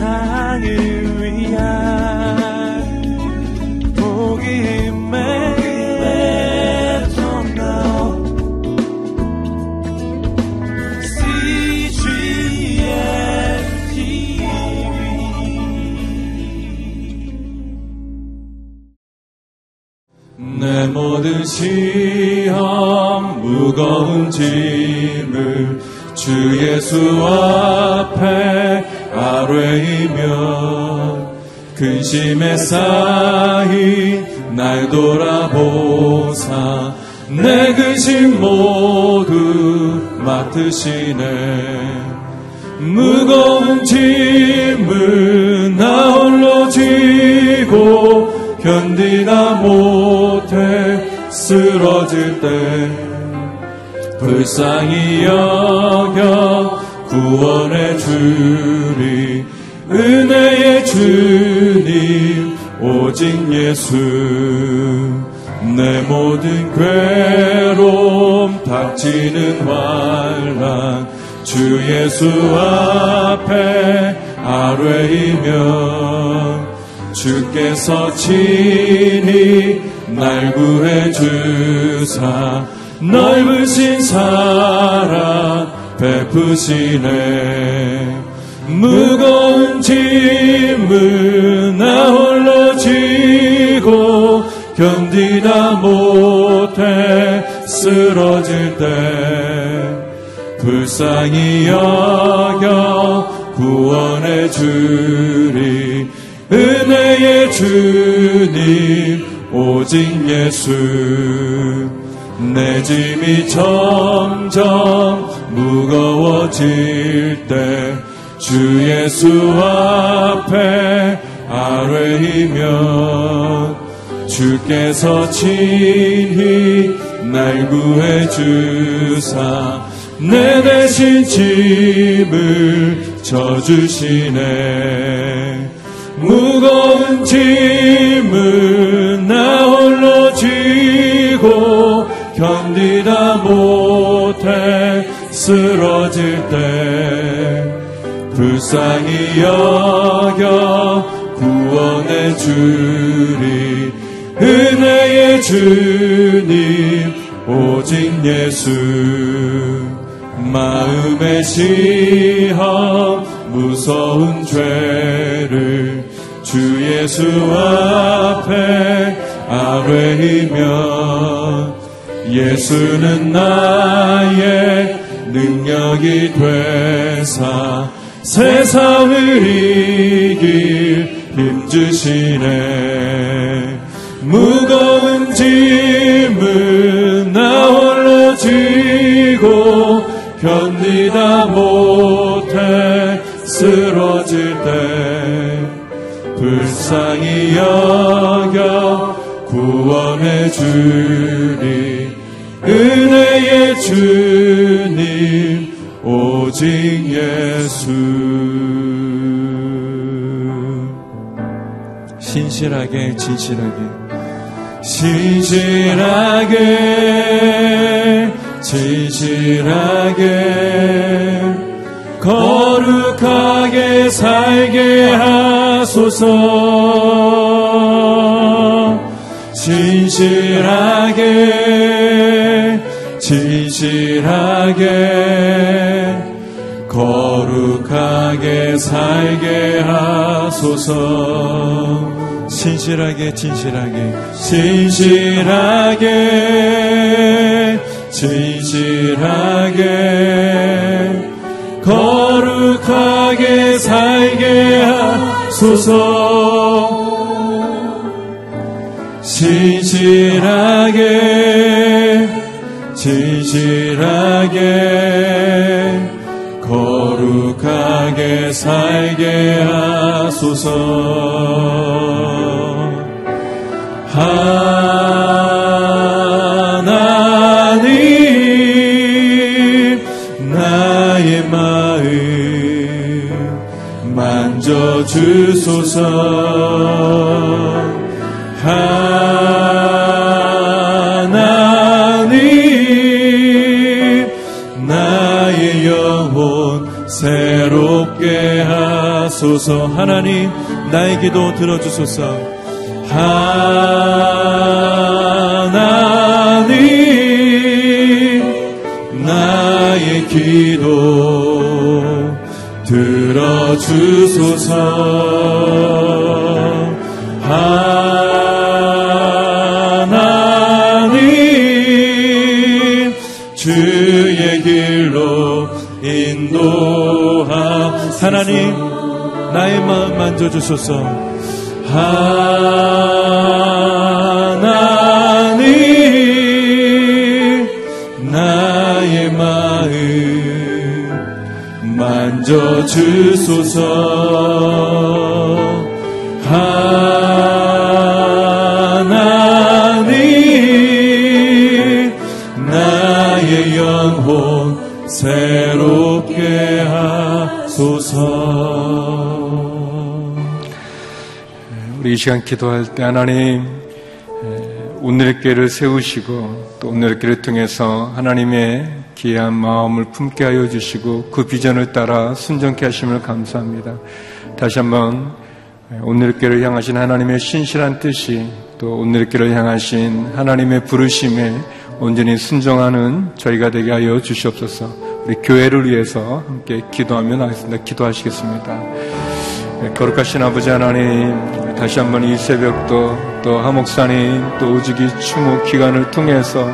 세상을 위한 복음의 통로 CGN TV. 내 모든 시험 무거운 짐을 주 예수 앞에 아뢰이며 근심에 쌓인 날 돌아보사 내 근심 모두 맡으시네. 무거운 짐을 나 홀로 지고 견디다 못해 쓰러질 때 불쌍히 여겨 구원해 주리 은혜의 주님 오직 예수. 내 모든 괴로움 닥치는 환난 주 예수 앞에 아뢰이며 주께서 친히 날 구해 주사 넓으신 사랑 베푸시네. 무거운 짐을 나 홀로 지고 견디다 못해 쓰러질 때 불쌍히 여겨 구원해 주리 은혜의 주님 오직 예수. 내 짐이 점점 무거워질 때 주 예수 앞에 아뢰이면 주께서 친히 날 구해 주사 내 대신 짐을 져주시네. 무거운 짐을 나 홀로 지고 견디다 못해 쓰러질 때 불쌍히 여겨 구원해 주리 은혜의 주님 오직 예수. 마음의 시험 무서운 죄를 주 예수 앞에 아뢰이며 예수는 나의 능력이 되사 세상을 이길 힘주시네. 무거운 짐을 나 홀로 지고 견디다 못해 쓰러질 때 불쌍히 여겨 구원해 주리 은혜의 주님 오직 예수. 신실하게 진실하게 신실하게 진실하게 거룩하게 살게 하소서. 진실하게 진실하게 거룩하게 살게 하소서. 진실하게 진실하게 진실하게 진실하게 거룩하게 살게 하소서. 진실하게 진실하게 거룩하게 살게 하소서. 하나님 나의 마음 만져주소서. 하나님 나의 영혼 새롭게 하소서. 하나님 나의 기도 들어주소서. 하나님 나의 기도 들어주소서. 하나님 주의 길로 인도하소서. 하나님 나의 마음 만져주소서. 하나님 나의 마음 만져주소서. 하나님 나의 영혼 새롭게 하소서. 우리 이 시간 기도할 때 하나님 오늘의 길을 세우시고 또 오늘의 길을 통해서 하나님의 귀한 마음을 품게 하여 주시고 그 비전을 따라 순종케 하심을 감사합니다. 다시 한번 오늘의 길을 향하신 하나님의 신실한 뜻이 또 오늘의 길을 향하신 하나님의 부르심에 온전히 순종하는 저희가 되게 하여 주시옵소서. 우리 교회를 위해서 함께 기도하며 나가겠습니다. 기도하시겠습니다. 거룩하신 아버지 하나님, 다시 한번 이 새벽도 또 하목사님 또 오지기 추모 기간을 통해서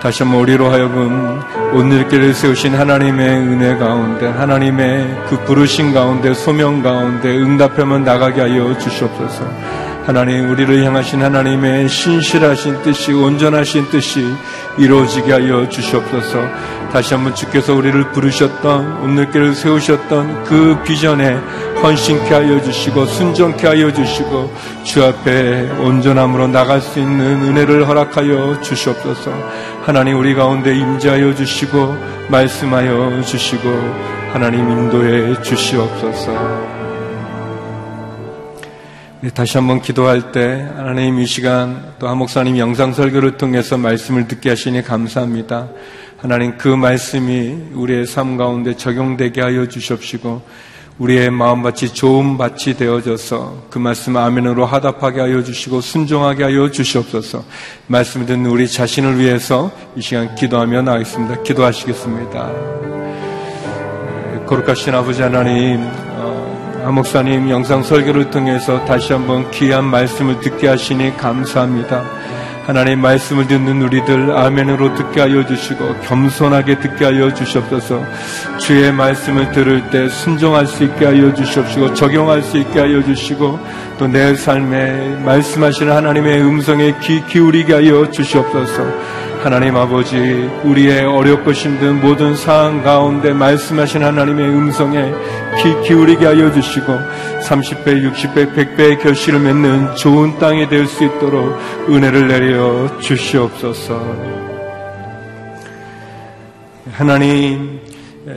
다시 한번 우리로 하여금 오늘 길을 세우신 하나님의 은혜 가운데, 하나님의 그 부르신 가운데, 소명 가운데 응답하며 나가게 하여 주시옵소서. 하나님, 우리를 향하신 하나님의 신실하신 뜻이, 온전하신 뜻이 이루어지게 하여 주시옵소서. 다시 한번 주께서 우리를 부르셨던, 오늘 길을 세우셨던 그 비전에 헌신케 하여 주시고 순종케 하여 주시고 주 앞에 온전함으로 나갈 수 있는 은혜를 허락하여 주시옵소서. 하나님, 우리 가운데 임재하여 주시고 말씀하여 주시고 하나님 인도해 주시옵소서. 다시 한번 기도할 때 하나님 이 시간 또 한 목사님 영상 설교를 통해서 말씀을 듣게 하시니 감사합니다. 하나님, 그 말씀이 우리의 삶 가운데 적용되게 하여 주시옵시고 우리의 마음밭이 좋은 밭이 되어져서 그 말씀 아멘으로 화답하게 하여 주시고 순종하게 하여 주시옵소서. 말씀을 듣는 우리 자신을 위해서 이 시간 기도하며 나가겠습니다. 기도하시겠습니다. 거룩하신 아버지 하나님, 한 목사님 영상 설교를 통해서 다시 한번 귀한 말씀을 듣게 하시니 감사합니다. 하나님, 말씀을 듣는 우리들 아멘으로 듣게 하여 주시고 겸손하게 듣게 하여 주시옵소서. 주의 말씀을 들을 때 순종할 수 있게 하여 주시옵시고 적용할 수 있게 하여 주시고 또 내 삶에 말씀하시는 하나님의 음성에 귀 기울이게 하여 주시옵소서. 하나님 아버지, 우리의 어렵고 힘든 모든 상황 가운데 말씀하시는 하나님의 음성에 귀 기울이게 하여 주시고 30배, 60배, 100배의 결실을 맺는 좋은 땅이 될 수 있도록 은혜를 내려 주시옵소서. 하나님,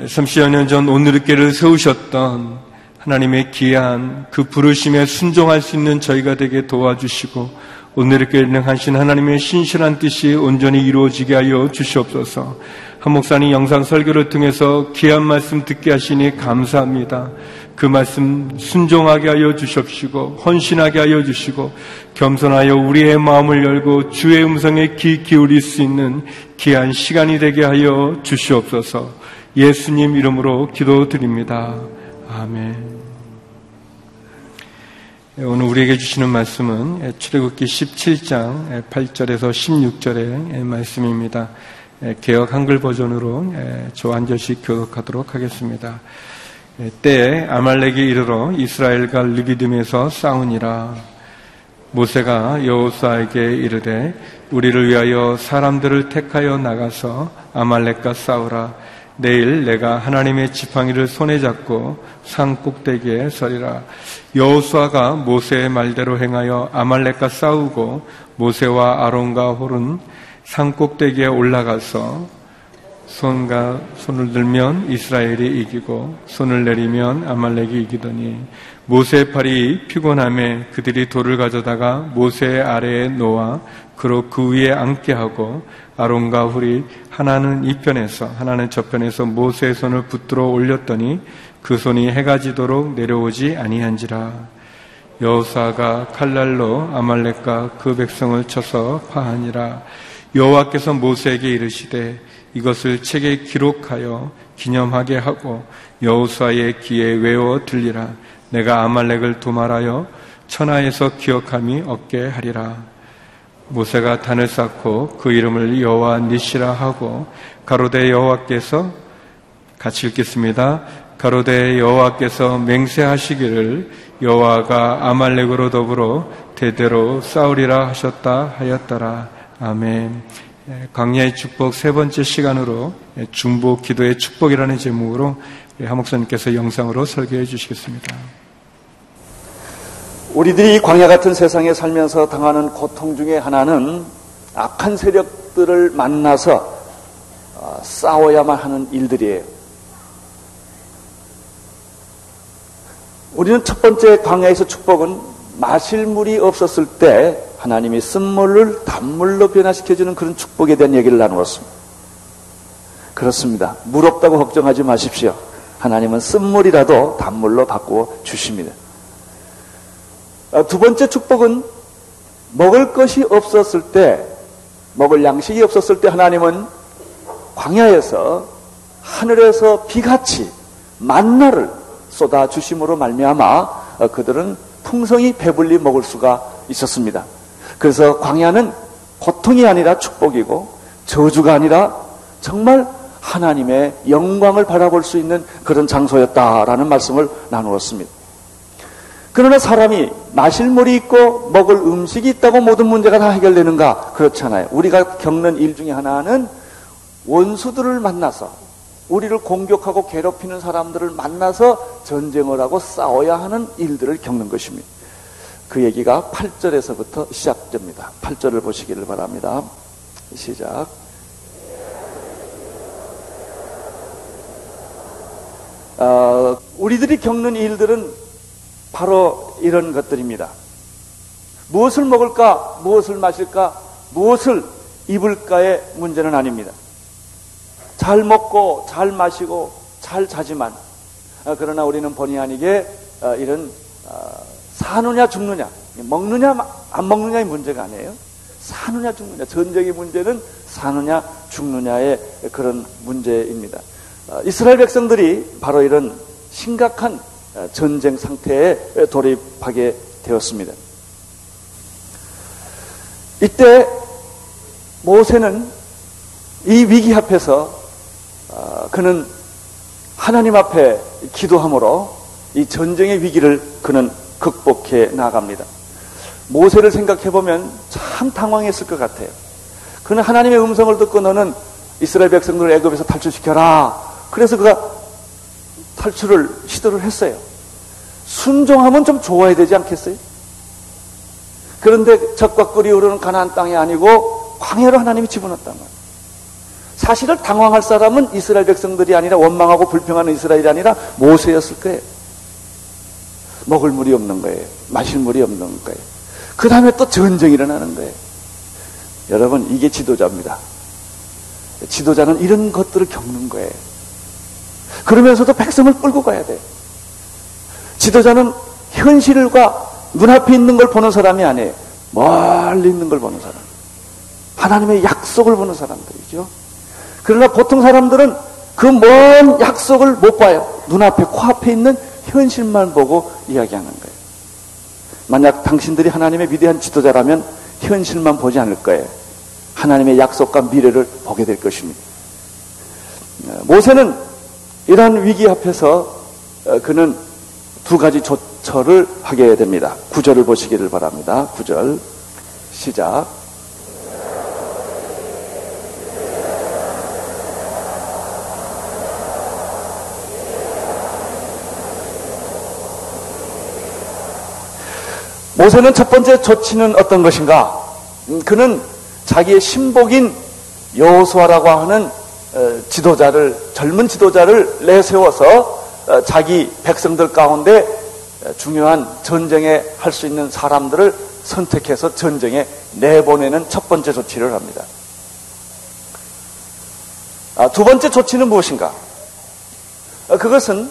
30여 년 전 오늘의 길을 세우셨던 하나님의 귀한 그 부르심에 순종할 수 있는 저희가 되게 도와주시고 오늘의 길을 하신 하나님의 신실한 뜻이 온전히 이루어지게 하여 주시옵소서. 한 목사님 영상 설교를 통해서 귀한 말씀 듣게 하시니 감사합니다. 그 말씀 순종하게 하여 주시옵시고 헌신하게 하여 주시고 겸손하여 우리의 마음을 열고 주의 음성에 귀 기울일 수 있는 귀한 시간이 되게 하여 주시옵소서. 예수님 이름으로 기도드립니다. 아멘. 오늘 우리에게 주시는 말씀은 출애굽기 17장 8절에서 16절의 말씀입니다. 개역 한글 버전으로 저 한 절씩 교독하도록 하겠습니다. 때에 아말렉이 이르러 이스라엘과 르비딤에서 싸우니라. 모세가 여호수아에게 이르되 우리를 위하여 사람들을 택하여 나가서 아말렉과 싸우라. 내일 내가 하나님의 지팡이를 손에 잡고 산 꼭대기에 서리라. 여호수아가 모세의 말대로 행하여 아말렉과 싸우고 모세와 아론과 홀은 산 꼭대기에 올라가서 손과 손을 들면 이스라엘이 이기고 손을 내리면 아말렉이 이기더니 모세의 팔이 피곤함에 그들이 돌을 가져다가 모세의 아래에 놓아 그로 그 위에 앉게 하고 아론과 훌이 하나는 이편에서 하나는 저편에서 모세의 손을 붙들어 올렸더니 그 손이 해가 지도록 내려오지 아니한지라. 여호사가 칼날로 아말렉과 그 백성을 쳐서 파하니라. 여호와께서 모세에게 이르시되 이것을 책에 기록하여 기념하게 하고 여호수아의 귀에 외워 들리라. 내가 아말렉을 도말하여 천하에서 기억함이 없게 하리라. 모세가 단을 쌓고 그 이름을 여호와 니시라 하고 가로대 여호와께서 같이 읽겠습니다. 가로대 여호와께서 맹세하시기를 여호와가 아말렉으로 더불어 대대로 싸우리라 하셨다 하였더라. 아멘. 광야의 축복 세 번째 시간으로 중보 기도의 축복이라는 제목으로 하목사님께서 영상으로 설교해 주시겠습니다. 우리들이 광야 같은 세상에 살면서 당하는 고통 중에 하나는 악한 세력들을 만나서 싸워야만 하는 일들이에요. 우리는 첫 번째 광야에서 축복은 마실 물이 없었을 때 하나님이 쓴물을 단물로 변화시켜주는 그런 축복에 대한 얘기를 나누었습니다. 그렇습니다. 물 없다고 걱정하지 마십시오. 하나님은 쓴물이라도 단물로 바꾸어 주십니다. 두 번째 축복은 먹을 것이 없었을 때, 먹을 양식이 없었을 때 하나님은 광야에서 하늘에서 비같이 만나를 쏟아 주심으로 말미암아 그들은 풍성히 배불리 먹을 수가 있었습니다. 그래서 광야는 고통이 아니라 축복이고 저주가 아니라 정말 하나님의 영광을 바라볼 수 있는 그런 장소였다라는 말씀을 나누었습니다. 그러나 사람이 마실 물이 있고 먹을 음식이 있다고 모든 문제가 다 해결되는가? 그렇지 않아요. 우리가 겪는 일 중에 하나는 원수들을 만나서 우리를 공격하고 괴롭히는 사람들을 만나서 전쟁을 하고 싸워야 하는 일들을 겪는 것입니다. 그 얘기가 8절에서부터 시작됩니다. 8절을 보시기를 바랍니다. 시작. 우리들이 겪는 일들은 바로 이런 것들입니다. 무엇을 먹을까, 무엇을 마실까, 무엇을 입을까의 문제는 아닙니다. 잘 먹고 잘 마시고 잘 자지만 그러나 우리는 본의 아니게 이런 사느냐 죽느냐, 먹느냐 안 먹느냐의 문제가 아니에요. 사느냐 죽느냐, 전쟁의 문제는 사느냐 죽느냐의 그런 문제입니다. 이스라엘 백성들이 바로 이런 심각한 전쟁 상태에 돌입하게 되었습니다. 이때 모세는 이 위기 앞에서 그는 하나님 앞에 기도함으로 이 전쟁의 위기를 그는 극복해 나갑니다. 모세를 생각해보면 참 당황했을 것 같아요. 그는 하나님의 음성을 듣고 너는 이스라엘 백성들을 애굽에서 탈출시켜라. 그래서 그가 탈출을 시도를 했어요. 순종하면 좀 좋아야 되지 않겠어요? 그런데 적과 꿀이 흐르는 가나안 땅이 아니고 광야로 하나님이 집어넣었단 말이에요. 사실을 당황할 사람은 이스라엘 백성들이 아니라 원망하고 불평하는 이스라엘이 아니라 모세였을 거예요. 먹을 물이 없는 거예요. 마실 물이 없는 거예요. 그 다음에 또 전쟁이 일어나는 거예요. 여러분, 이게 지도자입니다. 지도자는 이런 것들을 겪는 거예요. 그러면서도 백성을 끌고 가야 돼요. 지도자는 현실과 눈앞에 있는 걸 보는 사람이 아니에요. 멀리 있는 걸 보는 사람. 하나님의 약속을 보는 사람들이죠. 그러나 보통 사람들은 그 먼 약속을 못 봐요. 눈앞에, 코앞에 있는 현실만 보고 이야기하는 거예요. 만약 당신들이 하나님의 위대한 지도자라면 현실만 보지 않을 거예요. 하나님의 약속과 미래를 보게 될 것입니다. 모세는 이러한 위기 앞에서 그는 두 가지 조처를 하게 됩니다. 9절을 보시기를 바랍니다. 9절 시작. 모세는 첫 번째 조치는 어떤 것인가? 그는 자기의 신복인 여호수아라고 하는 지도자를, 젊은 지도자를 내세워서 자기 백성들 가운데 중요한 전쟁에 할 수 있는 사람들을 선택해서 전쟁에 내보내는 첫 번째 조치를 합니다. 두 번째 조치는 무엇인가? 그것은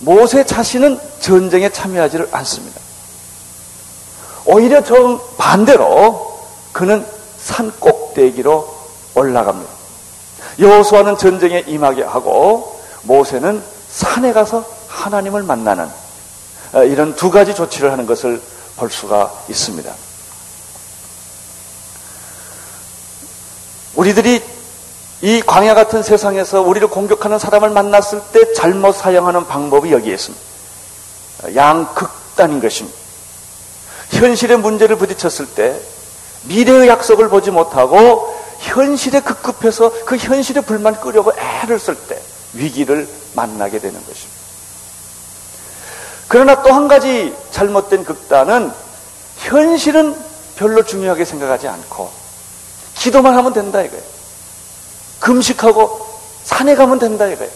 모세 자신은 전쟁에 참여하지를 않습니다. 오히려 좀 반대로 그는 산 꼭대기로 올라갑니다. 여호수아는 전쟁에 임하게 하고 모세는 산에 가서 하나님을 만나는 이런 두 가지 조치를 하는 것을 볼 수가 있습니다. 우리들이 이 광야 같은 세상에서 우리를 공격하는 사람을 만났을 때 잘못 사용하는 방법이 여기에 있습니다. 양극단인 것입니다. 현실의 문제를 부딪혔을 때 미래의 약속을 보지 못하고 현실에 급급해서 그 현실에 불만 끄려고 애를 쓸 때 위기를 만나게 되는 것입니다. 그러나 또 한 가지 잘못된 극단은 현실은 별로 중요하게 생각하지 않고 기도만 하면 된다 이거예요. 금식하고 산에 가면 된다 이거예요.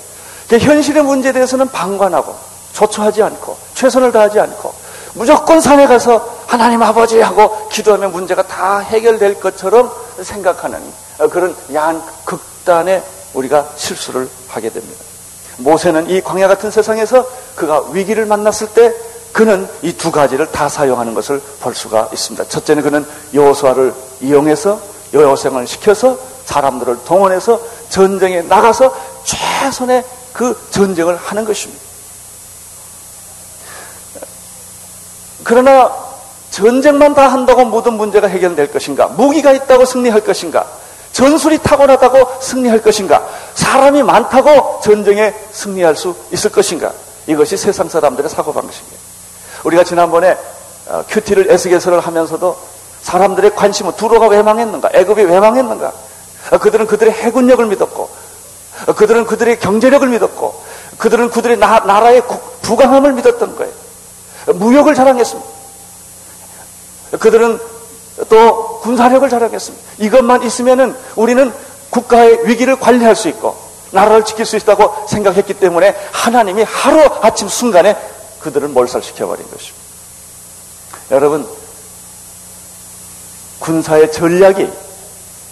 그러니까 현실의 문제에 대해서는 방관하고 조처하지 않고 최선을 다하지 않고 무조건 산에 가서 하나님 아버지 하고 기도하면 문제가 다 해결될 것처럼 생각하는 그런 야한 극단에 우리가 실수를 하게 됩니다. 모세는 이 광야 같은 세상에서 그가 위기를 만났을 때 그는 이 두 가지를 다 사용하는 것을 볼 수가 있습니다. 첫째는 그는 여호수아를 이용해서 여호생을 시켜서 사람들을 동원해서 전쟁에 나가서 최선의 그 전쟁을 하는 것입니다. 그러나 전쟁만 다 한다고 모든 문제가 해결될 것인가? 무기가 있다고 승리할 것인가? 전술이 탁월하다고 승리할 것인가? 사람이 많다고 전쟁에 승리할 수 있을 것인가? 이것이 세상 사람들의 사고방식이에요. 우리가 지난번에 큐티를 에스겔서를 하면서도 사람들의 관심은 두로가 왜 망했는가? 애굽이 왜 망했는가? 그들은 그들의 해군력을 믿었고 그들은 그들의 경제력을 믿었고 그들은 그들의 나라의 부강함을 믿었던 거예요. 무역을 자랑했습니다. 그들은 또 군사력을 자랑했습니다. 이것만 있으면은 우리는 국가의 위기를 관리할 수 있고 나라를 지킬 수 있다고 생각했기 때문에 하나님이 하루아침 순간에 그들을 몰살시켜버린 것입니다. 여러분, 군사의 전략이,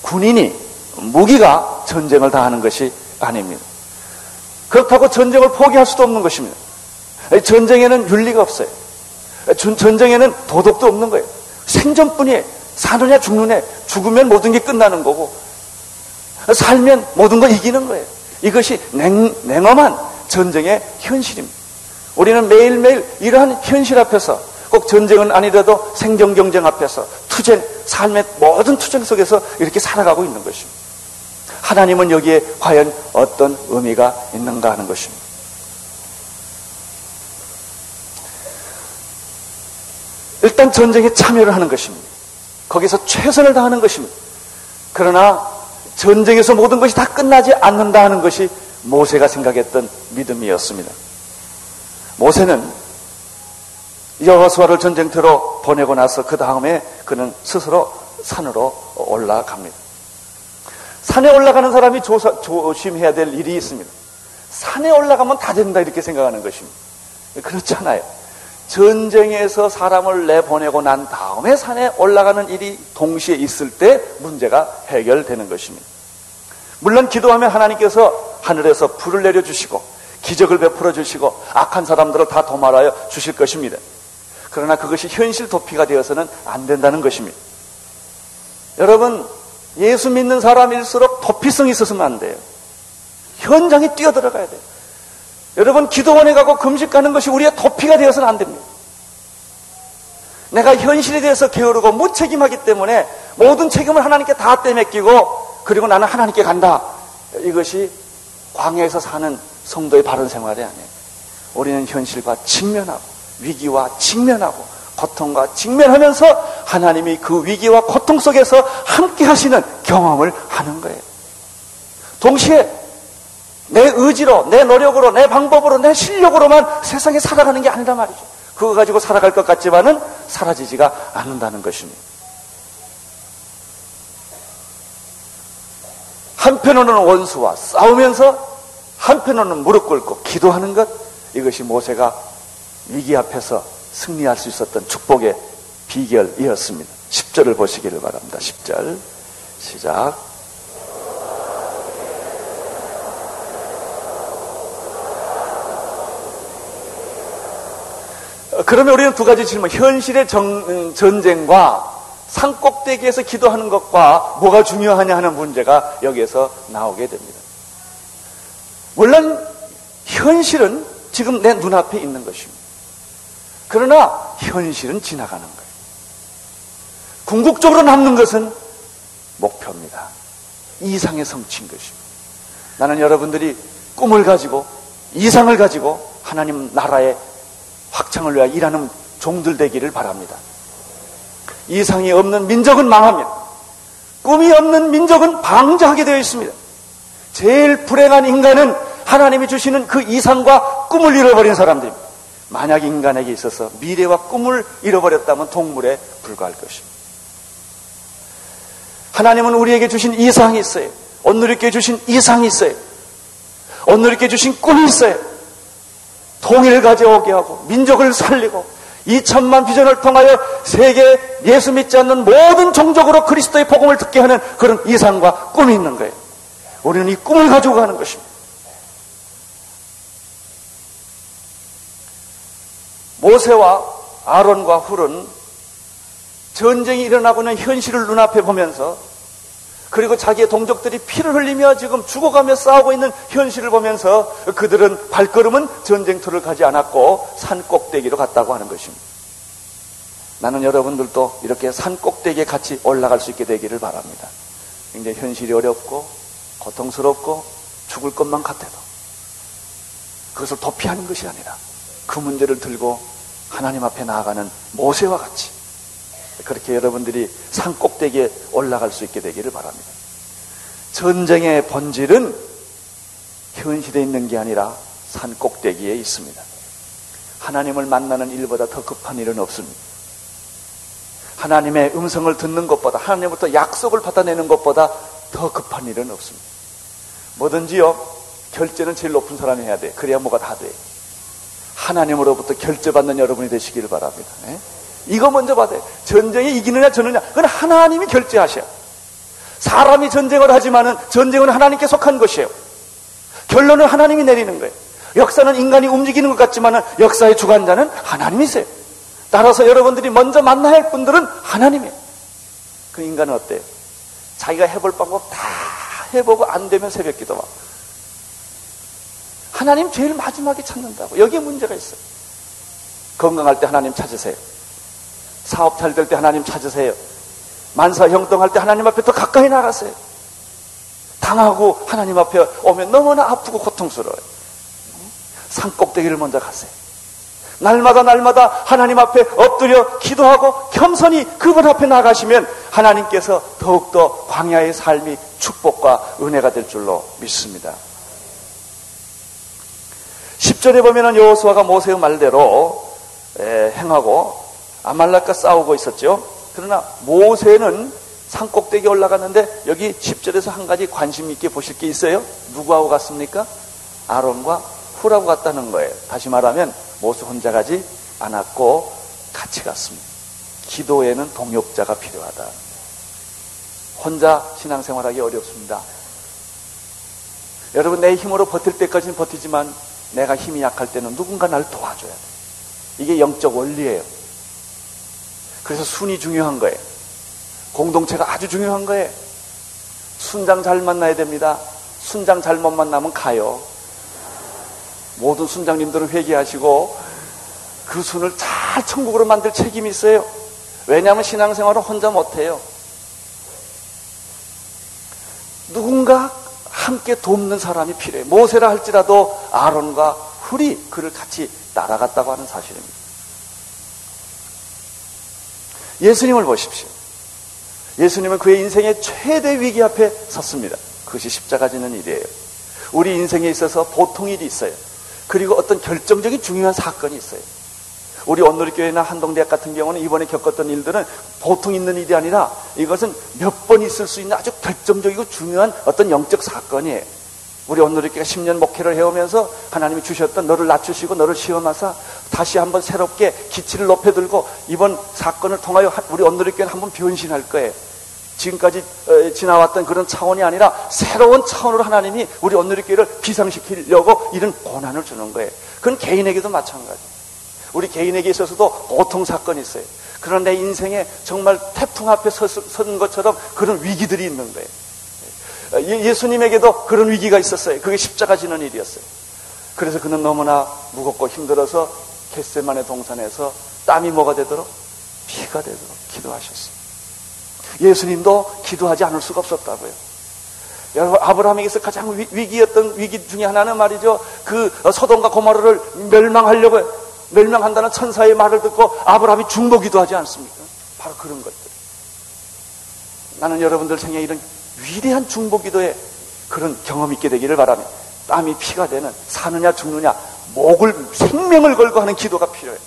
군인이, 무기가 전쟁을 다 하는 것이 아닙니다. 그렇다고 전쟁을 포기할 수도 없는 것입니다. 전쟁에는 윤리가 없어요. 전쟁에는 도덕도 없는 거예요. 생존뿐이에요. 사느냐 죽느냐, 죽으면 모든 게 끝나는 거고 살면 모든 걸 이기는 거예요. 이것이 냉엄한 전쟁의 현실입니다. 우리는 매일매일 이러한 현실 앞에서, 꼭 전쟁은 아니라도 생존 경쟁 앞에서, 투쟁, 삶의 모든 투쟁 속에서 이렇게 살아가고 있는 것입니다. 하나님은 여기에 과연 어떤 의미가 있는가 하는 것입니다. 일단 전쟁에 참여를 하는 것입니다. 거기서 최선을 다하는 것입니다. 그러나 전쟁에서 모든 것이 다 끝나지 않는다 하는 것이 모세가 생각했던 믿음이었습니다. 모세는 여호수아를 전쟁터로 보내고 나서 그 다음에 그는 스스로 산으로 올라갑니다. 산에 올라가는 사람이 조심해야 될 일이 있습니다. 산에 올라가면 다 된다 이렇게 생각하는 것입니다. 그렇지 않아요. 전쟁에서 사람을 내보내고 난 다음에 산에 올라가는 일이 동시에 있을 때 문제가 해결되는 것입니다. 물론 기도하면 하나님께서 하늘에서 불을 내려주시고 기적을 베풀어 주시고 악한 사람들을 다 도말하여 주실 것입니다. 그러나 그것이 현실 도피가 되어서는 안 된다는 것입니다. 여러분, 예수 믿는 사람일수록 도피성이 있어서는 안 돼요. 현장에 뛰어들어가야 돼요. 여러분, 기도원에 가고 금식 가는 것이 우리의 도피가 되어서는 안 됩니다. 내가 현실에 대해서 게으르고 무책임하기 때문에 모든 책임을 하나님께 다 떼맡기고 그리고 나는 하나님께 간다. 이것이 광야에서 사는 성도의 바른 생활이 아니에요. 우리는 현실과 직면하고 위기와 직면하고 고통과 직면하면서 하나님이 그 위기와 고통 속에서 함께 하시는 경험을 하는 거예요. 동시에 내 의지로, 내 노력으로, 내 방법으로, 내 실력으로만 세상에 살아가는 게 아니라 말이죠. 그거 가지고 살아갈 것 같지만은 사라지지가 않는다는 것입니다. 한편으로는 원수와 싸우면서 한편으로는 무릎 꿇고 기도하는 것, 이것이 모세가 위기 앞에서 승리할 수 있었던 축복의 비결이었습니다. 10절을 보시기를 바랍니다. 10절 시작. 그러면 우리는 두 가지 질문, 현실의 전쟁과 산 꼭대기에서 기도하는 것과 뭐가 중요하냐 하는 문제가 여기에서 나오게 됩니다. 물론 현실은 지금 내 눈앞에 있는 것입니다. 그러나 현실은 지나가는 거예요. 궁극적으로 남는 것은 목표입니다. 이상의 성취인 것입니다. 나는 여러분들이 꿈을 가지고 이상을 가지고 하나님 나라의 확장을 위하여 일하는 종들 되기를 바랍니다. 이상이 없는 민족은 망합니다. 꿈이 없는 민족은 방자하게 되어 있습니다. 제일 불행한 인간은 하나님이 주시는 그 이상과 꿈을 잃어버린 사람들입니다. 만약 인간에게 있어서 미래와 꿈을 잃어버렸다면 동물에 불과할 것입니다. 하나님은 우리에게 주신 이상이 있어요. 온누리께 주신 이상이 있어요. 온누리께 주신 꿈이 있어요. 통일을 가져오게 하고 민족을 살리고 2천만 비전을 통하여 세계 예수 믿지 않는 모든 종족으로 그리스도의 복음을 듣게 하는 그런 이상과 꿈이 있는 거예요. 우리는 이 꿈을 가지고 가는 것입니다. 모세와 아론과 훌은 전쟁이 일어나고 있는 현실을 눈앞에 보면서, 그리고 자기의 동족들이 피를 흘리며 지금 죽어가며 싸우고 있는 현실을 보면서 그들은 발걸음은 전쟁터를 가지 않았고 산 꼭대기로 갔다고 하는 것입니다. 나는 여러분들도 이렇게 산 꼭대기에 같이 올라갈 수 있게 되기를 바랍니다. 굉장히 현실이 어렵고 고통스럽고 죽을 것만 같아도 그것을 도피하는 것이 아니라 그 문제를 들고 하나님 앞에 나아가는 모세와 같이 그렇게 여러분들이 산 꼭대기에 올라갈 수 있게 되기를 바랍니다. 전쟁의 본질은 현실에 있는 게 아니라 산 꼭대기에 있습니다. 하나님을 만나는 일보다 더 급한 일은 없습니다. 하나님의 음성을 듣는 것보다, 하나님부터 약속을 받아내는 것보다 더 급한 일은 없습니다. 뭐든지요, 결제는 제일 높은 사람이 해야 돼. 그래야 뭐가 다 돼. 하나님으로부터 결제받는 여러분이 되시기를 바랍니다. 네? 이거 먼저 받아요. 전쟁에 이기느냐 저느냐, 그건 하나님이 결제하셔요. 사람이 전쟁을 하지만은 전쟁은 하나님께 속한 것이에요. 결론은 하나님이 내리는 거예요. 역사는 인간이 움직이는 것 같지만은 역사의 주관자는 하나님이세요. 따라서 여러분들이 먼저 만나야 할 분들은 하나님이에요. 그 인간은 어때요? 자기가 해볼 방법 다 해보고 안 되면 새벽기도 막. 하나님 제일 마지막에 찾는다고. 여기에 문제가 있어요. 건강할 때 하나님 찾으세요. 사업 잘 될 때 하나님 찾으세요. 만사 형통할 때 하나님 앞에 더 가까이 나가세요. 당하고 하나님 앞에 오면 너무나 아프고 고통스러워요. 산 꼭대기를 먼저 가세요. 날마다 하나님 앞에 엎드려 기도하고 겸손히 그분 앞에 나가시면 하나님께서 더욱더 광야의 삶이 축복과 은혜가 될 줄로 믿습니다. 10절에 보면 여호수아가 모세의 말대로 행하고 아말렉과 싸우고 있었죠. 그러나 모세는 산 꼭대기에 올라갔는데 여기 10절에서 한 가지 관심 있게 보실 게 있어요. 누구하고 갔습니까? 아론과 훌하고 갔다는 거예요. 다시 말하면 모세 혼자 가지 않았고 같이 갔습니다. 기도에는 동역자가 필요하다. 혼자 신앙생활하기 어렵습니다. 여러분, 내 힘으로 버틸 때까지는 버티지만 내가 힘이 약할 때는 누군가 날 도와줘야 돼. 이게 영적 원리예요. 그래서 순이 중요한 거예요. 공동체가 아주 중요한 거예요. 순장 잘 만나야 됩니다. 순장 잘못 만나면 가요. 모든 순장님들은 회개하시고 그 순을 잘 천국으로 만들 책임이 있어요. 왜냐하면 신앙생활은 혼자 못해요. 누군가 함께 돕는 사람이 필요해요. 모세라 할지라도 아론과 훌이 그를 같이 따라갔다고 하는 사실입니다. 예수님을 보십시오. 예수님은 그의 인생의 최대 위기 앞에 섰습니다. 그것이 십자가 지는 일이에요. 우리 인생에 있어서 보통 일이 있어요. 그리고 어떤 결정적인 중요한 사건이 있어요. 우리 온누리교회나 한동대학 같은 경우는 이번에 겪었던 일들은 보통 있는 일이 아니라 이것은 몇 번 있을 수 있는 아주 결정적이고 중요한 어떤 영적 사건이에요. 우리 온누리교회가 10년 목회를 해오면서 하나님이 주셨던 너를 낮추시고 너를 시험하사 다시 한번 새롭게 기치를 높여들고 이번 사건을 통하여 우리 온누리교회는 한번 변신할 거예요. 지금까지 지나왔던 그런 차원이 아니라 새로운 차원으로 하나님이 우리 온누리교회를 비상시키려고 이런 고난을 주는 거예요. 그건 개인에게도 마찬가지예요. 우리 개인에게 있어서도 보통 사건이 있어요. 그러나 내 인생에 정말 태풍 앞에 선 것처럼 그런 위기들이 있는 거예요. 예수님에게도 그런 위기가 있었어요. 그게 십자가 지는 일이었어요. 그래서 그는 너무나 무겁고 힘들어서 겟세마네 동산에서 땀이 뭐가 되도록 피가 되도록 기도하셨어요. 예수님도 기도하지 않을 수가 없었다고요. 여러분, 아브라함에게서 가장 위기였던 위기 중에 하나는 말이죠, 그 소돔과 고모라를 멸망한다는 천사의 말을 듣고 아브라함이 중보기도 하지 않습니까? 바로 그런 것들. 나는 여러분들 생에 이런 위대한 중보기도에 그런 경험이 있게 되기를 바랍니다. 땀이 피가 되는, 사느냐 죽느냐, 생명을 걸고 하는 기도가 필요해요.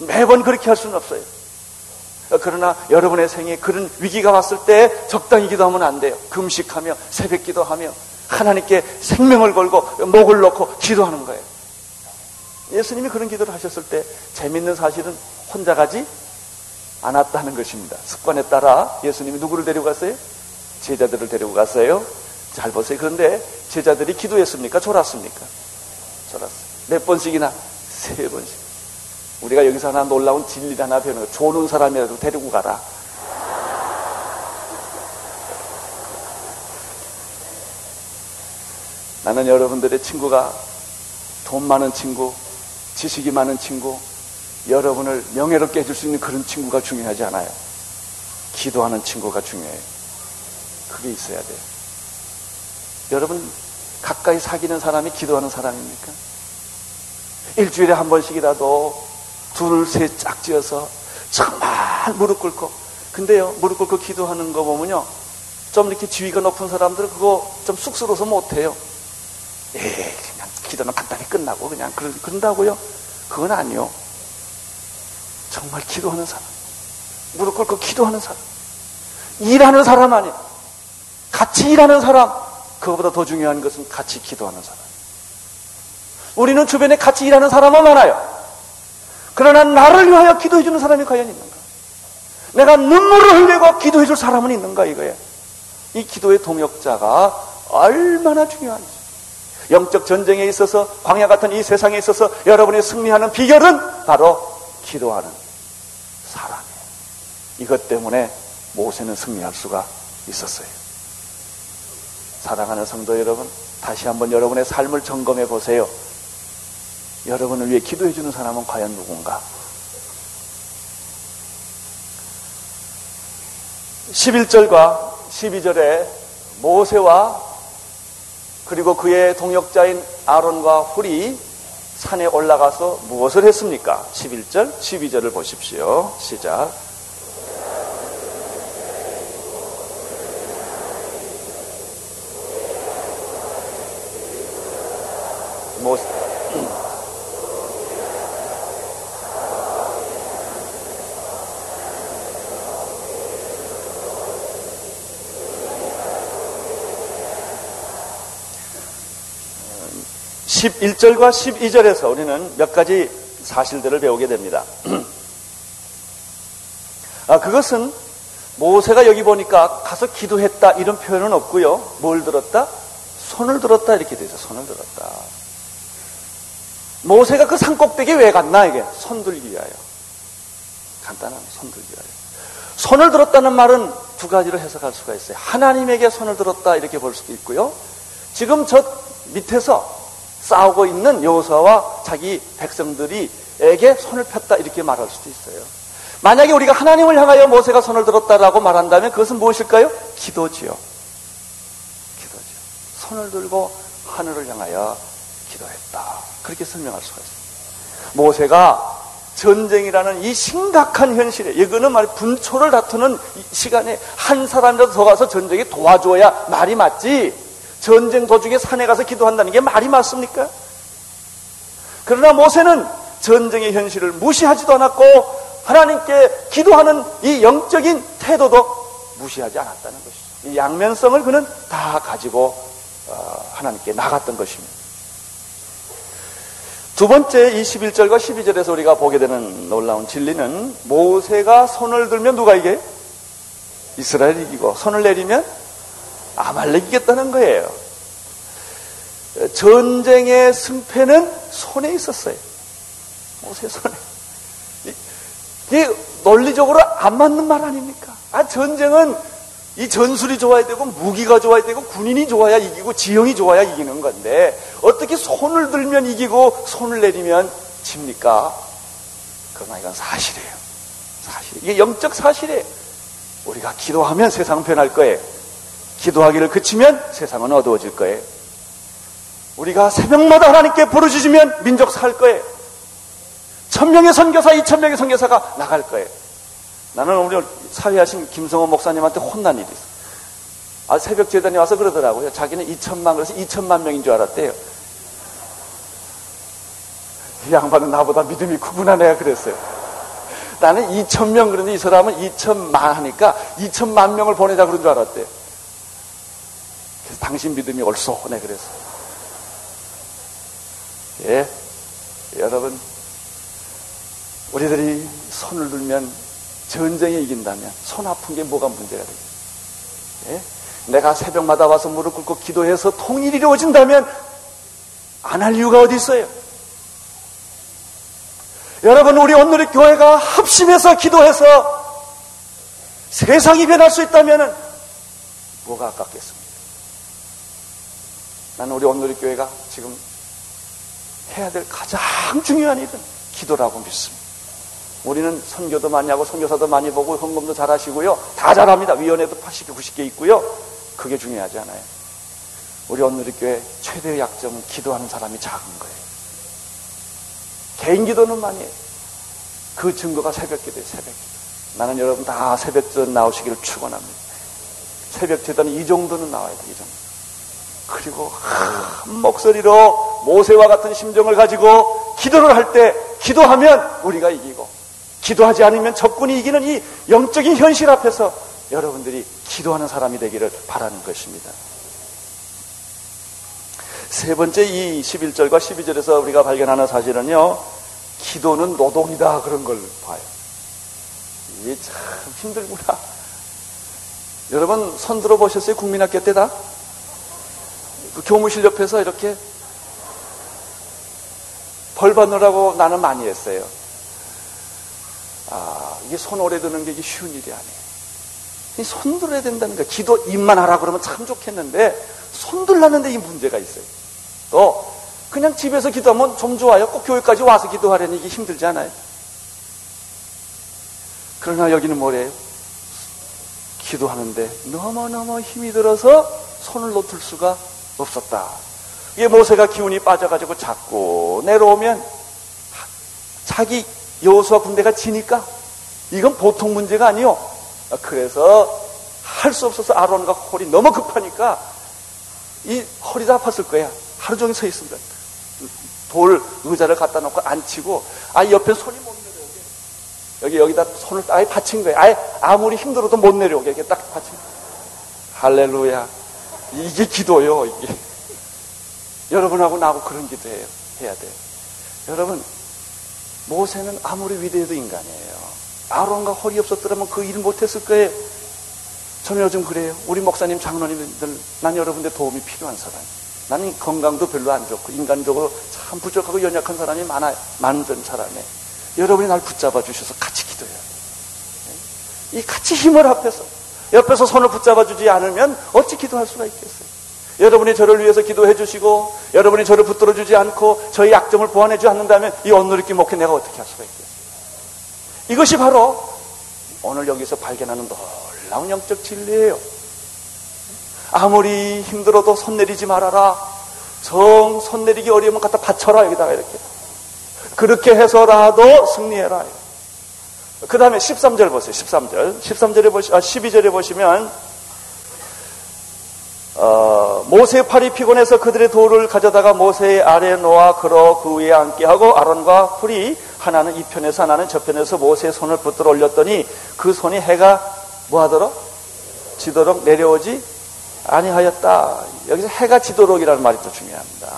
매번 그렇게 할 수는 없어요. 그러나 여러분의 생에 그런 위기가 왔을 때 적당히 기도하면 안 돼요. 금식하며 새벽 기도하며 하나님께 생명을 걸고 목을 놓고 기도하는 거예요. 예수님이 그런 기도를 하셨을 때 재밌는 사실은 혼자 가지 않았다는 것입니다. 습관에 따라 예수님이 누구를 데리고 갔어요? 제자들을 데리고 갔어요. 잘 보세요. 그런데 제자들이 기도했습니까? 졸았습니까? 졸았어요. 몇 번씩이나? 세 번씩. 우리가 여기서 하나 놀라운 진리를 하나 배우는 거예요. 조는 사람이라도 데리고 가라. 나는 여러분들의 친구가 돈 많은 친구, 지식이 많은 친구, 여러분을 명예롭게 해줄 수 있는 그런 친구가 중요하지 않아요. 기도하는 친구가 중요해요. 그게 있어야 돼요. 여러분, 가까이 사귀는 사람이 기도하는 사람입니까? 일주일에 한 번씩이라도 둘, 셋 짝지어서 정말 무릎 꿇고, 근데요, 무릎 꿇고 기도하는 거 보면요, 좀 이렇게 지위가 높은 사람들은 그거 좀 쑥스러워서 못해요. 그냥 기도는 간단히 끝나고 그냥 그런다고요? 그건 아니요. 정말 기도하는 사람, 무릎 꿇고 기도하는 사람, 일하는 사람 아니에요. 같이 일하는 사람, 그거보다 더 중요한 것은 같이 기도하는 사람. 우리는 주변에 같이 일하는 사람은 많아요. 그러나 나를 위하여 기도해 주는 사람이 과연 있는가? 내가 눈물을 흘리고 기도해 줄 사람은 있는가? 이거예요. 이 기도의 동역자가 얼마나 중요한지. 영적 전쟁에 있어서, 광야 같은 이 세상에 있어서 여러분이 승리하는 비결은 바로 기도하는 사람이에요. 이것 때문에 모세는 승리할 수가 있었어요. 사랑하는 성도 여러분, 다시 한번 여러분의 삶을 점검해 보세요. 여러분을 위해 기도해 주는 사람은 과연 누군가? 11절과 12절에 모세와 그리고 그의 동역자인 아론과 훌이 산에 올라가서 무엇을 했습니까? 11절, 12절을 보십시오. 시작. 모세 11절과 12절에서 우리는 몇 가지 사실들을 배우게 됩니다. 그것은 모세가 여기 보니까 가서 기도했다 이런 표현은 없고요. 뭘 들었다? 손을 들었다 이렇게 돼 있어요. 손을 들었다. 모세가 그 산꼭대기에 왜 갔나? 이게 손 들기 위하여. 간단한 손 들기 위하여. 손을 들었다는 말은 두 가지로 해석할 수가 있어요. 하나님에게 손을 들었다 이렇게 볼 수도 있고요. 지금 저 밑에서 싸우고 있는 여호수아와 자기 백성들이에게 손을 폈다 이렇게 말할 수도 있어요. 만약에 우리가 하나님을 향하여 모세가 손을 들었다라고 말한다면 그것은 무엇일까요? 기도지요. 기도지요. 손을 들고 하늘을 향하여 기도했다. 그렇게 설명할 수가 있어요. 모세가 전쟁이라는 이 심각한 현실에, 이거는 말이 분초를 다투는 시간에 한 사람이라도 더 가서 전쟁에 도와줘야 말이 맞지, 전쟁 도중에 산에 가서 기도한다는 게 말이 맞습니까? 그러나 모세는 전쟁의 현실을 무시하지도 않았고 하나님께 기도하는 이 영적인 태도도 무시하지 않았다는 것이죠. 이 양면성을 그는 다 가지고 하나님께 나갔던 것입니다. 두 번째 21절과 12절에서 우리가 보게 되는 놀라운 진리는 모세가 손을 들면 누가 이겨요? 이스라엘이 이기고 손을 내리면 아말렉이 이겼다는 거예요. 전쟁의 승패는 손에 있었어요. 모세 손에. 이게 논리적으로 안 맞는 말 아닙니까? 아, 전쟁은 이 전술이 좋아야 되고 무기가 좋아야 되고 군인이 좋아야 이기고 지형이 좋아야 이기는 건데 어떻게 손을 들면 이기고 손을 내리면 집니까? 그러나 이건 사실이에요. 사실. 이게 영적 사실이에요. 우리가 기도하면 세상은 변할 거예요. 기도하기를 그치면 세상은 어두워질 거예요. 우리가 새벽마다 하나님께 부르짖으면 민족 살 거예요. 1000명의 선교사, 2000명의 선교사가 나갈 거예요. 나는 오늘 사회하신 김성호 목사님한테 혼난 일이 있어요. 아, 새벽 재단에 와서 그러더라고요. 자기는 2천만, 그래서 2천만 명인 줄 알았대요. 이 양반은 나보다 믿음이 크구나, 내가 그랬어요. 나는 2천명, 그런데 이 사람은 2천만 하니까 2천만 명을 보내자 그런 줄 알았대요. 그래서 당신 믿음이 옳소, 네, 그랬어요. 예, 여러분, 우리들이 손을 들면 전쟁에 이긴다면 손 아픈 게 뭐가 문제가 되죠? 예? 내가 새벽마다 와서 무릎 꿇고 기도해서 통일이 이루어진다면 안 할 이유가 어디 있어요? 여러분, 우리 오늘의 교회가 합심해서 기도해서 세상이 변할 수 있다면 뭐가 아깝겠습니까? 나는 우리 오늘의 교회가 지금 해야 될 가장 중요한 일은 기도라고 믿습니다. 우리는 선교도 많이 하고 선교사도 많이 보고 헌금도 잘하시고요, 다 잘합니다. 위원회도 80개 90개 있고요. 그게 중요하지 않아요. 우리 오늘의 교회 최대의 약점은 기도하는 사람이 작은 거예요. 개인 기도는 많이 해요. 그 증거가 새벽기도예요. 새벽기도. 나는 여러분 다 새벽전 나오시기를 축원합니다. 새벽재단은 이 정도는 나와야 돼요. 이 정도. 그리고 한 목소리로 모세와 같은 심정을 가지고 기도를 할 때, 기도하면 우리가 이기고 기도하지 않으면 적군이 이기는 이 영적인 현실 앞에서 여러분들이 기도하는 사람이 되기를 바라는 것입니다. 세 번째 이 11절과 12절에서 우리가 발견하는 사실은요, 기도는 노동이다, 그런 걸 봐요. 이게 참 힘들구나. 여러분 손 들어보셨어요? 국민학교 때다? 그 교무실 옆에서 이렇게 벌 받느라고 나는 많이 했어요. 아, 이게 손 오래 드는 게 이게 쉬운 일이 아니에요. 이 손 들어야 된다는 거예요. 기도 입만 하라 그러면 참 좋겠는데 손 들라는데 이 문제가 있어요. 또 그냥 집에서 기도하면 좀 좋아요. 꼭 교회까지 와서 기도하려니 이게 힘들지 않아요? 그러나 여기는 뭐래요? 기도하는데 너무너무 힘이 들어서 손을 놓을 수가 없었다. 이게 모세가 기운이 빠져가지고 자꾸 내려오면 자기 여호수아 군대가 지니까 이건 보통 문제가 아니요. 그래서 할 수 없어서 아론과 홀이 너무 급하니까 이 허리도 아팠을 거야. 하루 종일 서 있습니다. 돌 의자를 갖다 놓고 앉히고, 아, 옆에 손이 못 내려오게 여기다 손을 아예 받친 거예요. 아예 아무리 힘들어도 못 내려오게 이렇게 딱 받친 거예요. 할렐루야. 이게 기도요, 이게. 여러분하고 나하고 그런 기도해요. 해야 돼요. 여러분, 모세는 아무리 위대해도 인간이에요. 아론과 홀이 없었더라면 그 일 못했을 거예요. 저는 요즘 그래요. 우리 목사님, 장로님들, 난 여러분들 도움이 필요한 사람이에요. 나는 건강도 별로 안 좋고 인간적으로 참 부족하고 연약한 사람이 많은 사람이에요. 여러분이 날 붙잡아 주셔서 같이 기도해요. 이 같이 힘을 합해서 옆에서 손을 붙잡아 주지 않으면 어찌 기도할 수가 있겠어요. 여러분이 저를 위해서 기도해 주시고 여러분이 저를 붙들어 주지 않고 저의 약점을 보완해 주지 않는다면 이 온누리끼 목회 내가 어떻게 할 수가 있겠어요. 이것이 바로 오늘 여기서 발견하는 놀라운 영적 진리예요. 아무리 힘들어도 손 내리지 말아라. 손 내리기 어려우면 갖다 받쳐라. 여기다가 이렇게. 그렇게 해서라도 승리해라. 그 다음에 13절 보세요. 12절에 보시면 모세의 팔이 피곤해서 그들의 돌을 가져다가 모세의 아래에 놓아 걸어 그 위에 앉게 하고 아론과 훌이 하나는 이 편에서 하나는 저편에서 모세의 손을 붙들어 올렸더니 그 손이 해가 뭐하도록? 지도록 내려오지 아니하였다. 여기서 해가 지도록이라는 말이 또 중요합니다.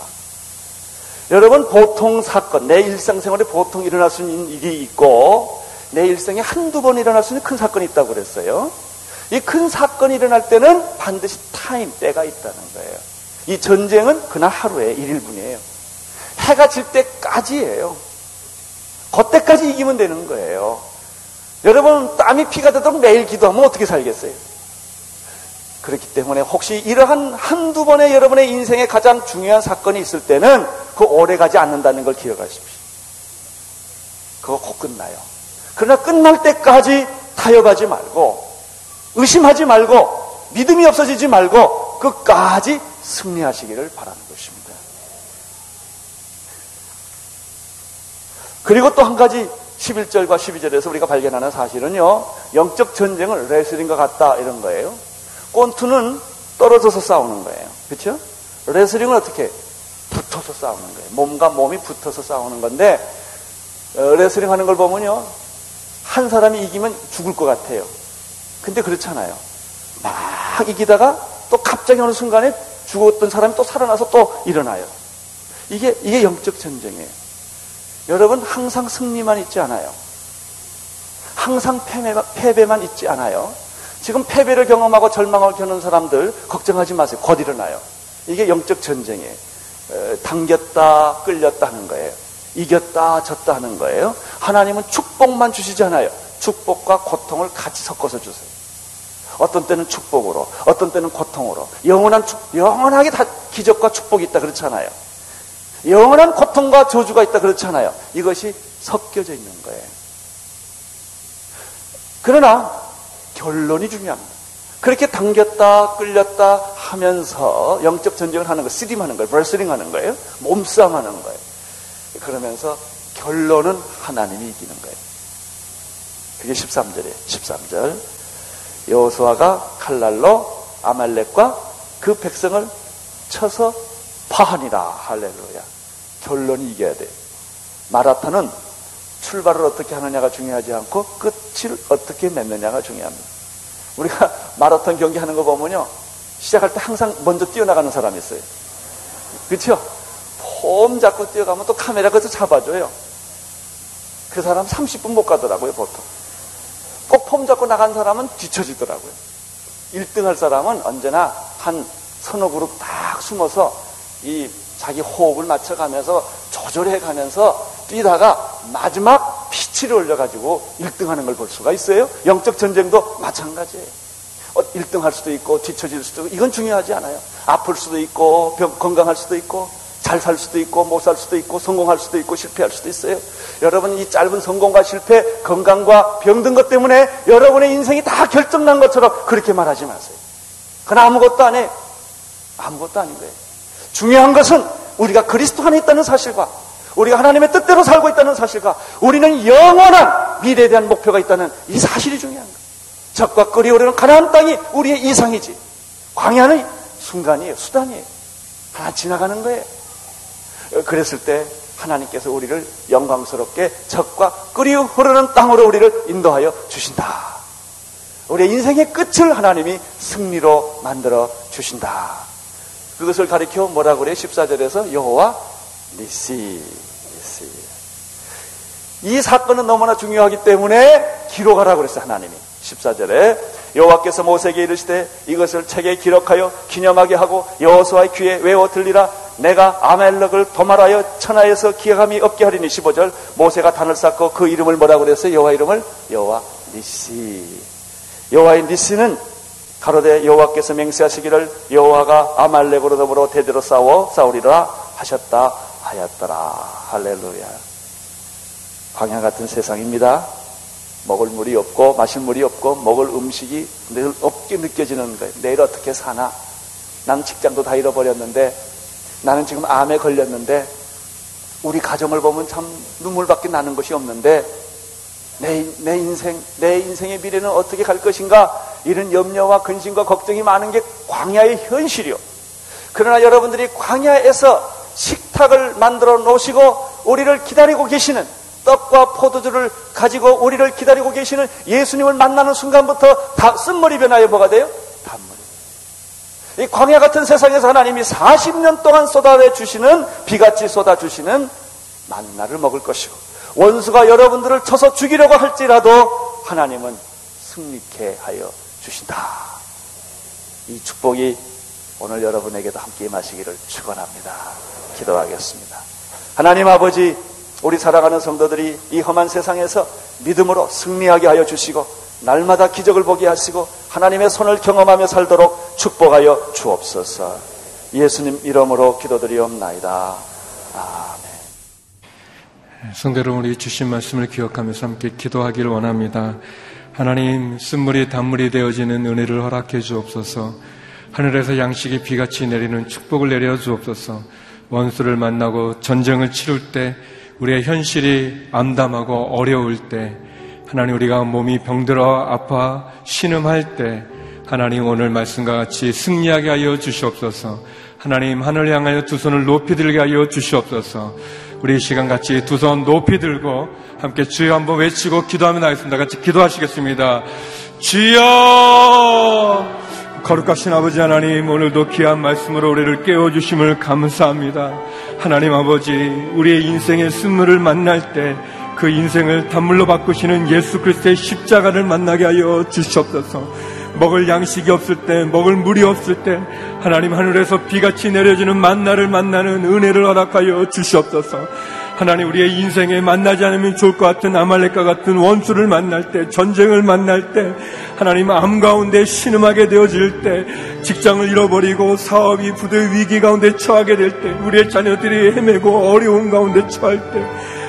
여러분, 보통 사건, 내 일상생활에 보통 일어날 수 있는 일이 있고 내 일생에 한두 번 일어날 수 있는 큰 사건이 있다고 그랬어요. 이 큰 사건이 일어날 때는 반드시 타임, 때가 있다는 거예요. 이 전쟁은 그날 하루에 1일분이에요. 해가 질 때까지예요. 그때까지 이기면 되는 거예요. 여러분, 땀이 피가 되도록 매일 기도하면 어떻게 살겠어요? 그렇기 때문에 혹시 이러한 한두 번의 여러분의 인생에 가장 중요한 사건이 있을 때는 그 오래 가지 않는다는 걸 기억하십시오. 그거 곧 끝나요. 그러나 끝날 때까지 타협하지 말고 의심하지 말고 믿음이 없어지지 말고 끝까지 승리하시기를 바라는 것입니다. 그리고 또 한 가지 11절과 12절에서 우리가 발견하는 사실은요, 영적 전쟁을 레슬링과 같다 이런 거예요. 권투는 떨어져서 싸우는 거예요. 그렇죠? 레슬링은 어떻게? 붙어서 싸우는 거예요. 몸과 몸이 붙어서 싸우는 건데 레슬링 하는 걸 보면요, 한 사람이 이기면 죽을 것 같아요. 근데 그렇잖아요. 막 이기다가 또 갑자기 어느 순간에 죽었던 사람이 또 살아나서 또 일어나요. 이게 영적 전쟁이에요. 여러분, 항상 승리만 있지 않아요. 항상 패배만 있지 않아요. 지금 패배를 경험하고 절망을 겪는 사람들 걱정하지 마세요. 곧 일어나요. 이게 영적 전쟁이에요. 당겼다 끌렸다 하는 거예요. 이겼다 졌다 하는 거예요. 하나님은 축복만 주시지 않아요. 축복과 고통을 같이 섞어서 주세요. 어떤 때는 축복으로, 어떤 때는 고통으로. 영원하게 다 기적과 축복이 있다 그렇잖아요. 영원한 고통과 저주가 있다 그렇잖아요. 이것이 섞여져 있는 거예요. 그러나 결론이 중요합니다. 그렇게 당겼다 끌렸다 하면서 영적 전쟁을 하는 거예요. 쓰림하는 거예요. 레슬링하는 거예요. 몸싸움하는 거예요. 그러면서 결론은 하나님이 이기는 거예요. 그게 13절이에요. 13절. 여호수아가 칼날로 아말렉과 그 백성을 쳐서 파하니라. 할렐루야. 결론이 이겨야 돼요. 마라톤은 출발을 어떻게 하느냐가 중요하지 않고 끝을 어떻게 맺느냐가 중요합니다. 우리가 마라톤 경기하는 거 보면요, 시작할 때 항상 먼저 뛰어나가는 사람이 있어요. 그렇죠? 폼 잡고 뛰어가면 또 카메라 그것도 잡아줘요. 그 사람 30분 못 가더라고요. 보통 꼭 폼 잡고 나간 사람은 뒤처지더라고요. 1등 할 사람은 언제나 한 서너 그룹 딱 숨어서 이 자기 호흡을 맞춰가면서 조절해가면서 뛰다가 마지막 피치를 올려가지고 1등 하는 걸 볼 수가 있어요. 영적 전쟁도 마찬가지예요. 1등 할 수도 있고 뒤처질 수도 있고 이건 중요하지 않아요. 아플 수도 있고 건강할 수도 있고 잘 살 수도 있고 못 살 수도 있고 성공할 수도 있고 실패할 수도 있어요. 여러분, 이 짧은 성공과 실패, 건강과 병든 것 때문에 여러분의 인생이 다 결정난 것처럼 그렇게 말하지 마세요. 그건 아무것도 안 해요. 아무것도 아닌 거예요. 중요한 것은 우리가 그리스도 안에 있다는 사실과 우리가 하나님의 뜻대로 살고 있다는 사실과 우리는 영원한 미래에 대한 목표가 있다는 이 사실이 중요한 거예요. 적과 끓이 오르는 가나안 땅이 우리의 이상이지 광야는 순간이에요. 수단이에요. 하나 지나가는 거예요. 그랬을 때 하나님께서 우리를 영광스럽게 적과 끓이 흐르는 땅으로 우리를 인도하여 주신다. 우리의 인생의 끝을 하나님이 승리로 만들어 주신다. 그것을 가리켜 뭐라 그래요? 14절에서 여호와 니시. 이 사건은 너무나 중요하기 때문에 기록하라고 그랬어요. 하나님이 14절에 여호와께서 모세에게 이르시되 이것을 책에 기록하여 기념하게 하고 여호수아의 귀에 외워 들리라. 내가 아멜렉을 도말하여 천하에서 기억함이 없게 하리니. 15절. 모세가 단을 쌓고 그 이름을 뭐라고 그랬어요? 여호와 이름을 여호와 니시. 여호와의 니시는 가로되 여호와께서 맹세하시기를 여호와가 아말렉으로 더불어 대대로 싸워 싸우리라 하셨다 하였더라. 할렐루야. 광야 같은 세상입니다. 먹을 물이 없고 마실 물이 없고 먹을 음식이 늘 없게 느껴지는 거예요. 내일 어떻게 사나? 난 직장도 다 잃어버렸는데 나는 지금 암에 걸렸는데 우리 가정을 보면 참 눈물밖에 나는 것이 없는데 내 인생의 미래는 어떻게 갈 것인가? 이런 염려와 근심과 걱정이 많은 게 광야의 현실이요. 그러나 여러분들이 광야에서 식탁을 만들어 놓으시고 우리를 기다리고 계시는, 떡과 포도주를 가지고 우리를 기다리고 계시는 예수님을 만나는 순간부터 다 쓴머리 변화에 뭐가 돼요? 단머리. 이 광야 같은 세상에서 하나님이 40년 동안 쏟아내주시는, 비같이 쏟아주시는 만나를 먹을 것이고, 원수가 여러분들을 쳐서 죽이려고 할지라도 하나님은 승리케 하여 주신다. 이 축복이 오늘 여러분에게도 함께 임하시기를 축원합니다. 기도하겠습니다. 하나님 아버지, 우리 사랑하는 성도들이 이 험한 세상에서 믿음으로 승리하게 하여 주시고, 날마다 기적을 보게 하시고, 하나님의 손을 경험하며 살도록 축복하여 주옵소서. 예수님 이름으로 기도드리옵나이다. 아멘. 성도 여러분, 우리 주신 말씀을 기억하면서 함께 기도하길 원합니다. 하나님, 쓴물이 단물이 되어지는 은혜를 허락해 주옵소서. 하늘에서 양식이 비같이 내리는 축복을 내려 주옵소서. 원수를 만나고 전쟁을 치를 때, 우리의 현실이 암담하고 어려울 때, 하나님 우리가 몸이 병들어 아파 신음할 때, 하나님 오늘 말씀과 같이 승리하게 하여 주시옵소서. 하나님, 하늘을 향하여 두 손을 높이 들게 하여 주시옵소서. 우리 이 시간 같이 두 손 높이 들고 함께 주여 한번 외치고 기도하며 나가겠습니다. 같이 기도하시겠습니다. 주여! 거룩하신 아버지 하나님, 오늘도 귀한 말씀으로 우리를 깨워주심을 감사합니다. 하나님 아버지, 우리의 인생의 쓴물을 만날 때 그 인생을 단물로 바꾸시는 예수 그리스도의 십자가를 만나게 하여 주시옵소서. 먹을 양식이 없을 때, 먹을 물이 없을 때, 하나님 하늘에서 비같이 내려지는 만나를 만나는 은혜를 허락하여 주시옵소서. 하나님, 우리의 인생에 만나지 않으면 좋을 것 같은 아말렉과 같은 원수를 만날 때, 전쟁을 만날 때, 하나님 암 가운데 신음하게 되어질 때, 직장을 잃어버리고 사업이 부도의 위기 가운데 처하게 될 때, 우리의 자녀들이 헤매고 어려운 가운데 처할 때,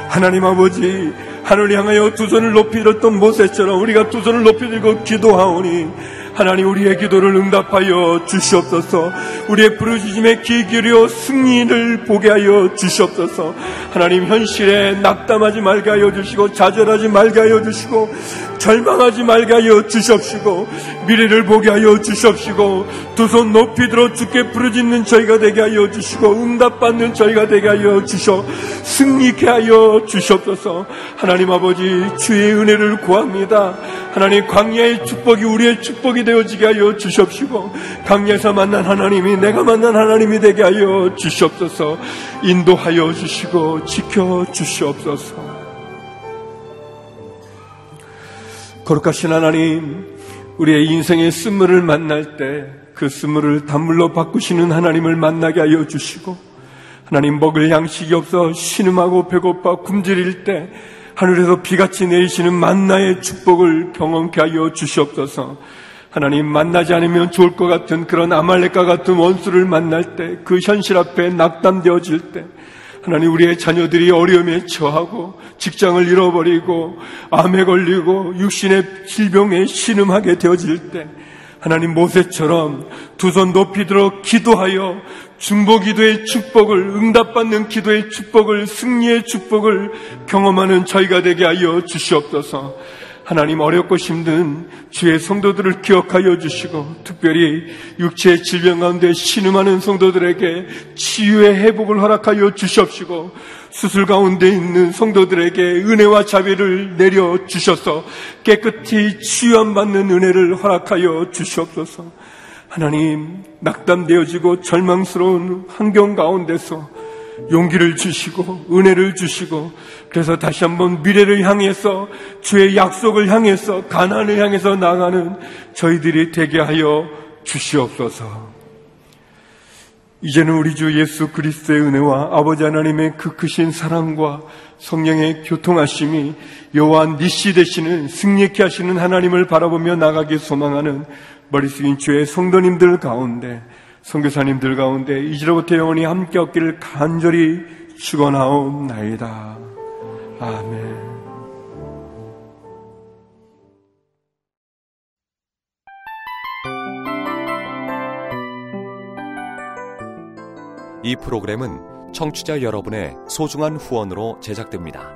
하나님 아버지, 하늘을 향하여 두 손을 높이 들었던 모세처럼 우리가 두 손을 높이 들고 기도하오니 하나님 우리의 기도를 응답하여 주시옵소서. 우리의 부르짖음에 귀 기울여 승리를 보게 하여 주시옵소서. 하나님, 현실에 낙담하지 말게 하여 주시고, 좌절하지 말게 하여 주시고, 절망하지 말게 하여 주시옵시고, 미래를 보게 하여 주시옵시고, 두 손 높이 들어 주께 부르짖는 저희가 되게 하여 주시고, 응답받는 저희가 되게 하여 주시옵, 승리케 하여 주시옵소서. 하나님 아버지, 주의 은혜를 구합니다. 하나님, 광야의 축복이 우리의 축복이 되어지게 하여 주시옵시고, 광야에서 만난 하나님이 내가 만난 하나님이 되게 하여 주시옵소서. 인도하여 주시고 지켜 주시옵소서. 거룩하신 하나님, 우리의 인생의 쓴물을 만날 때 그 쓴물을 단물로 바꾸시는 하나님을 만나게 하여 주시고, 하나님 먹을 양식이 없어 신음하고 배고파 굶주릴 때 하늘에서 비같이 내리시는 만나의 축복을 경험케 하여 주시옵소서. 하나님, 만나지 않으면 좋을 것 같은 그런 아말렉과 같은 원수를 만날 때, 그 현실 앞에 낙담되어질 때, 하나님 우리의 자녀들이 어려움에 처하고 직장을 잃어버리고 암에 걸리고 육신의 질병에 신음하게 되어질 때, 하나님 모세처럼 두 손 높이 들어 기도하여 중보기도의 축복을, 응답받는 기도의 축복을, 승리의 축복을 경험하는 저희가 되게 하여 주시옵소서. 하나님, 어렵고 힘든 주의 성도들을 기억하여 주시고, 특별히 육체의 질병 가운데 신음하는 성도들에게 치유의 회복을 허락하여 주시옵시고, 수술 가운데 있는 성도들에게 은혜와 자비를 내려 주셔서 깨끗이 치유함 받는 은혜를 허락하여 주시옵소서. 하나님, 낙담되어지고 절망스러운 환경 가운데서 용기를 주시고 은혜를 주시고, 그래서 다시 한번 미래를 향해서, 주의 약속을 향해서, 가나안을 향해서 나가는 저희들이 되게 하여 주시옵소서. 이제는 우리 주 예수 그리스도의 은혜와 아버지 하나님의 그 크신 사랑과 성령의 교통하심이 여호와 니시 되시는, 승리케 하시는 하나님을 바라보며 나가길 소망하는 머리 숙인 주의 성도님들 가운데, 선교사님들 가운데 이제로부터 영원히 함께 없기를 간절히 축원하옵나이다. 아멘. 이 프로그램은 청취자 여러분의 소중한 후원으로 제작됩니다.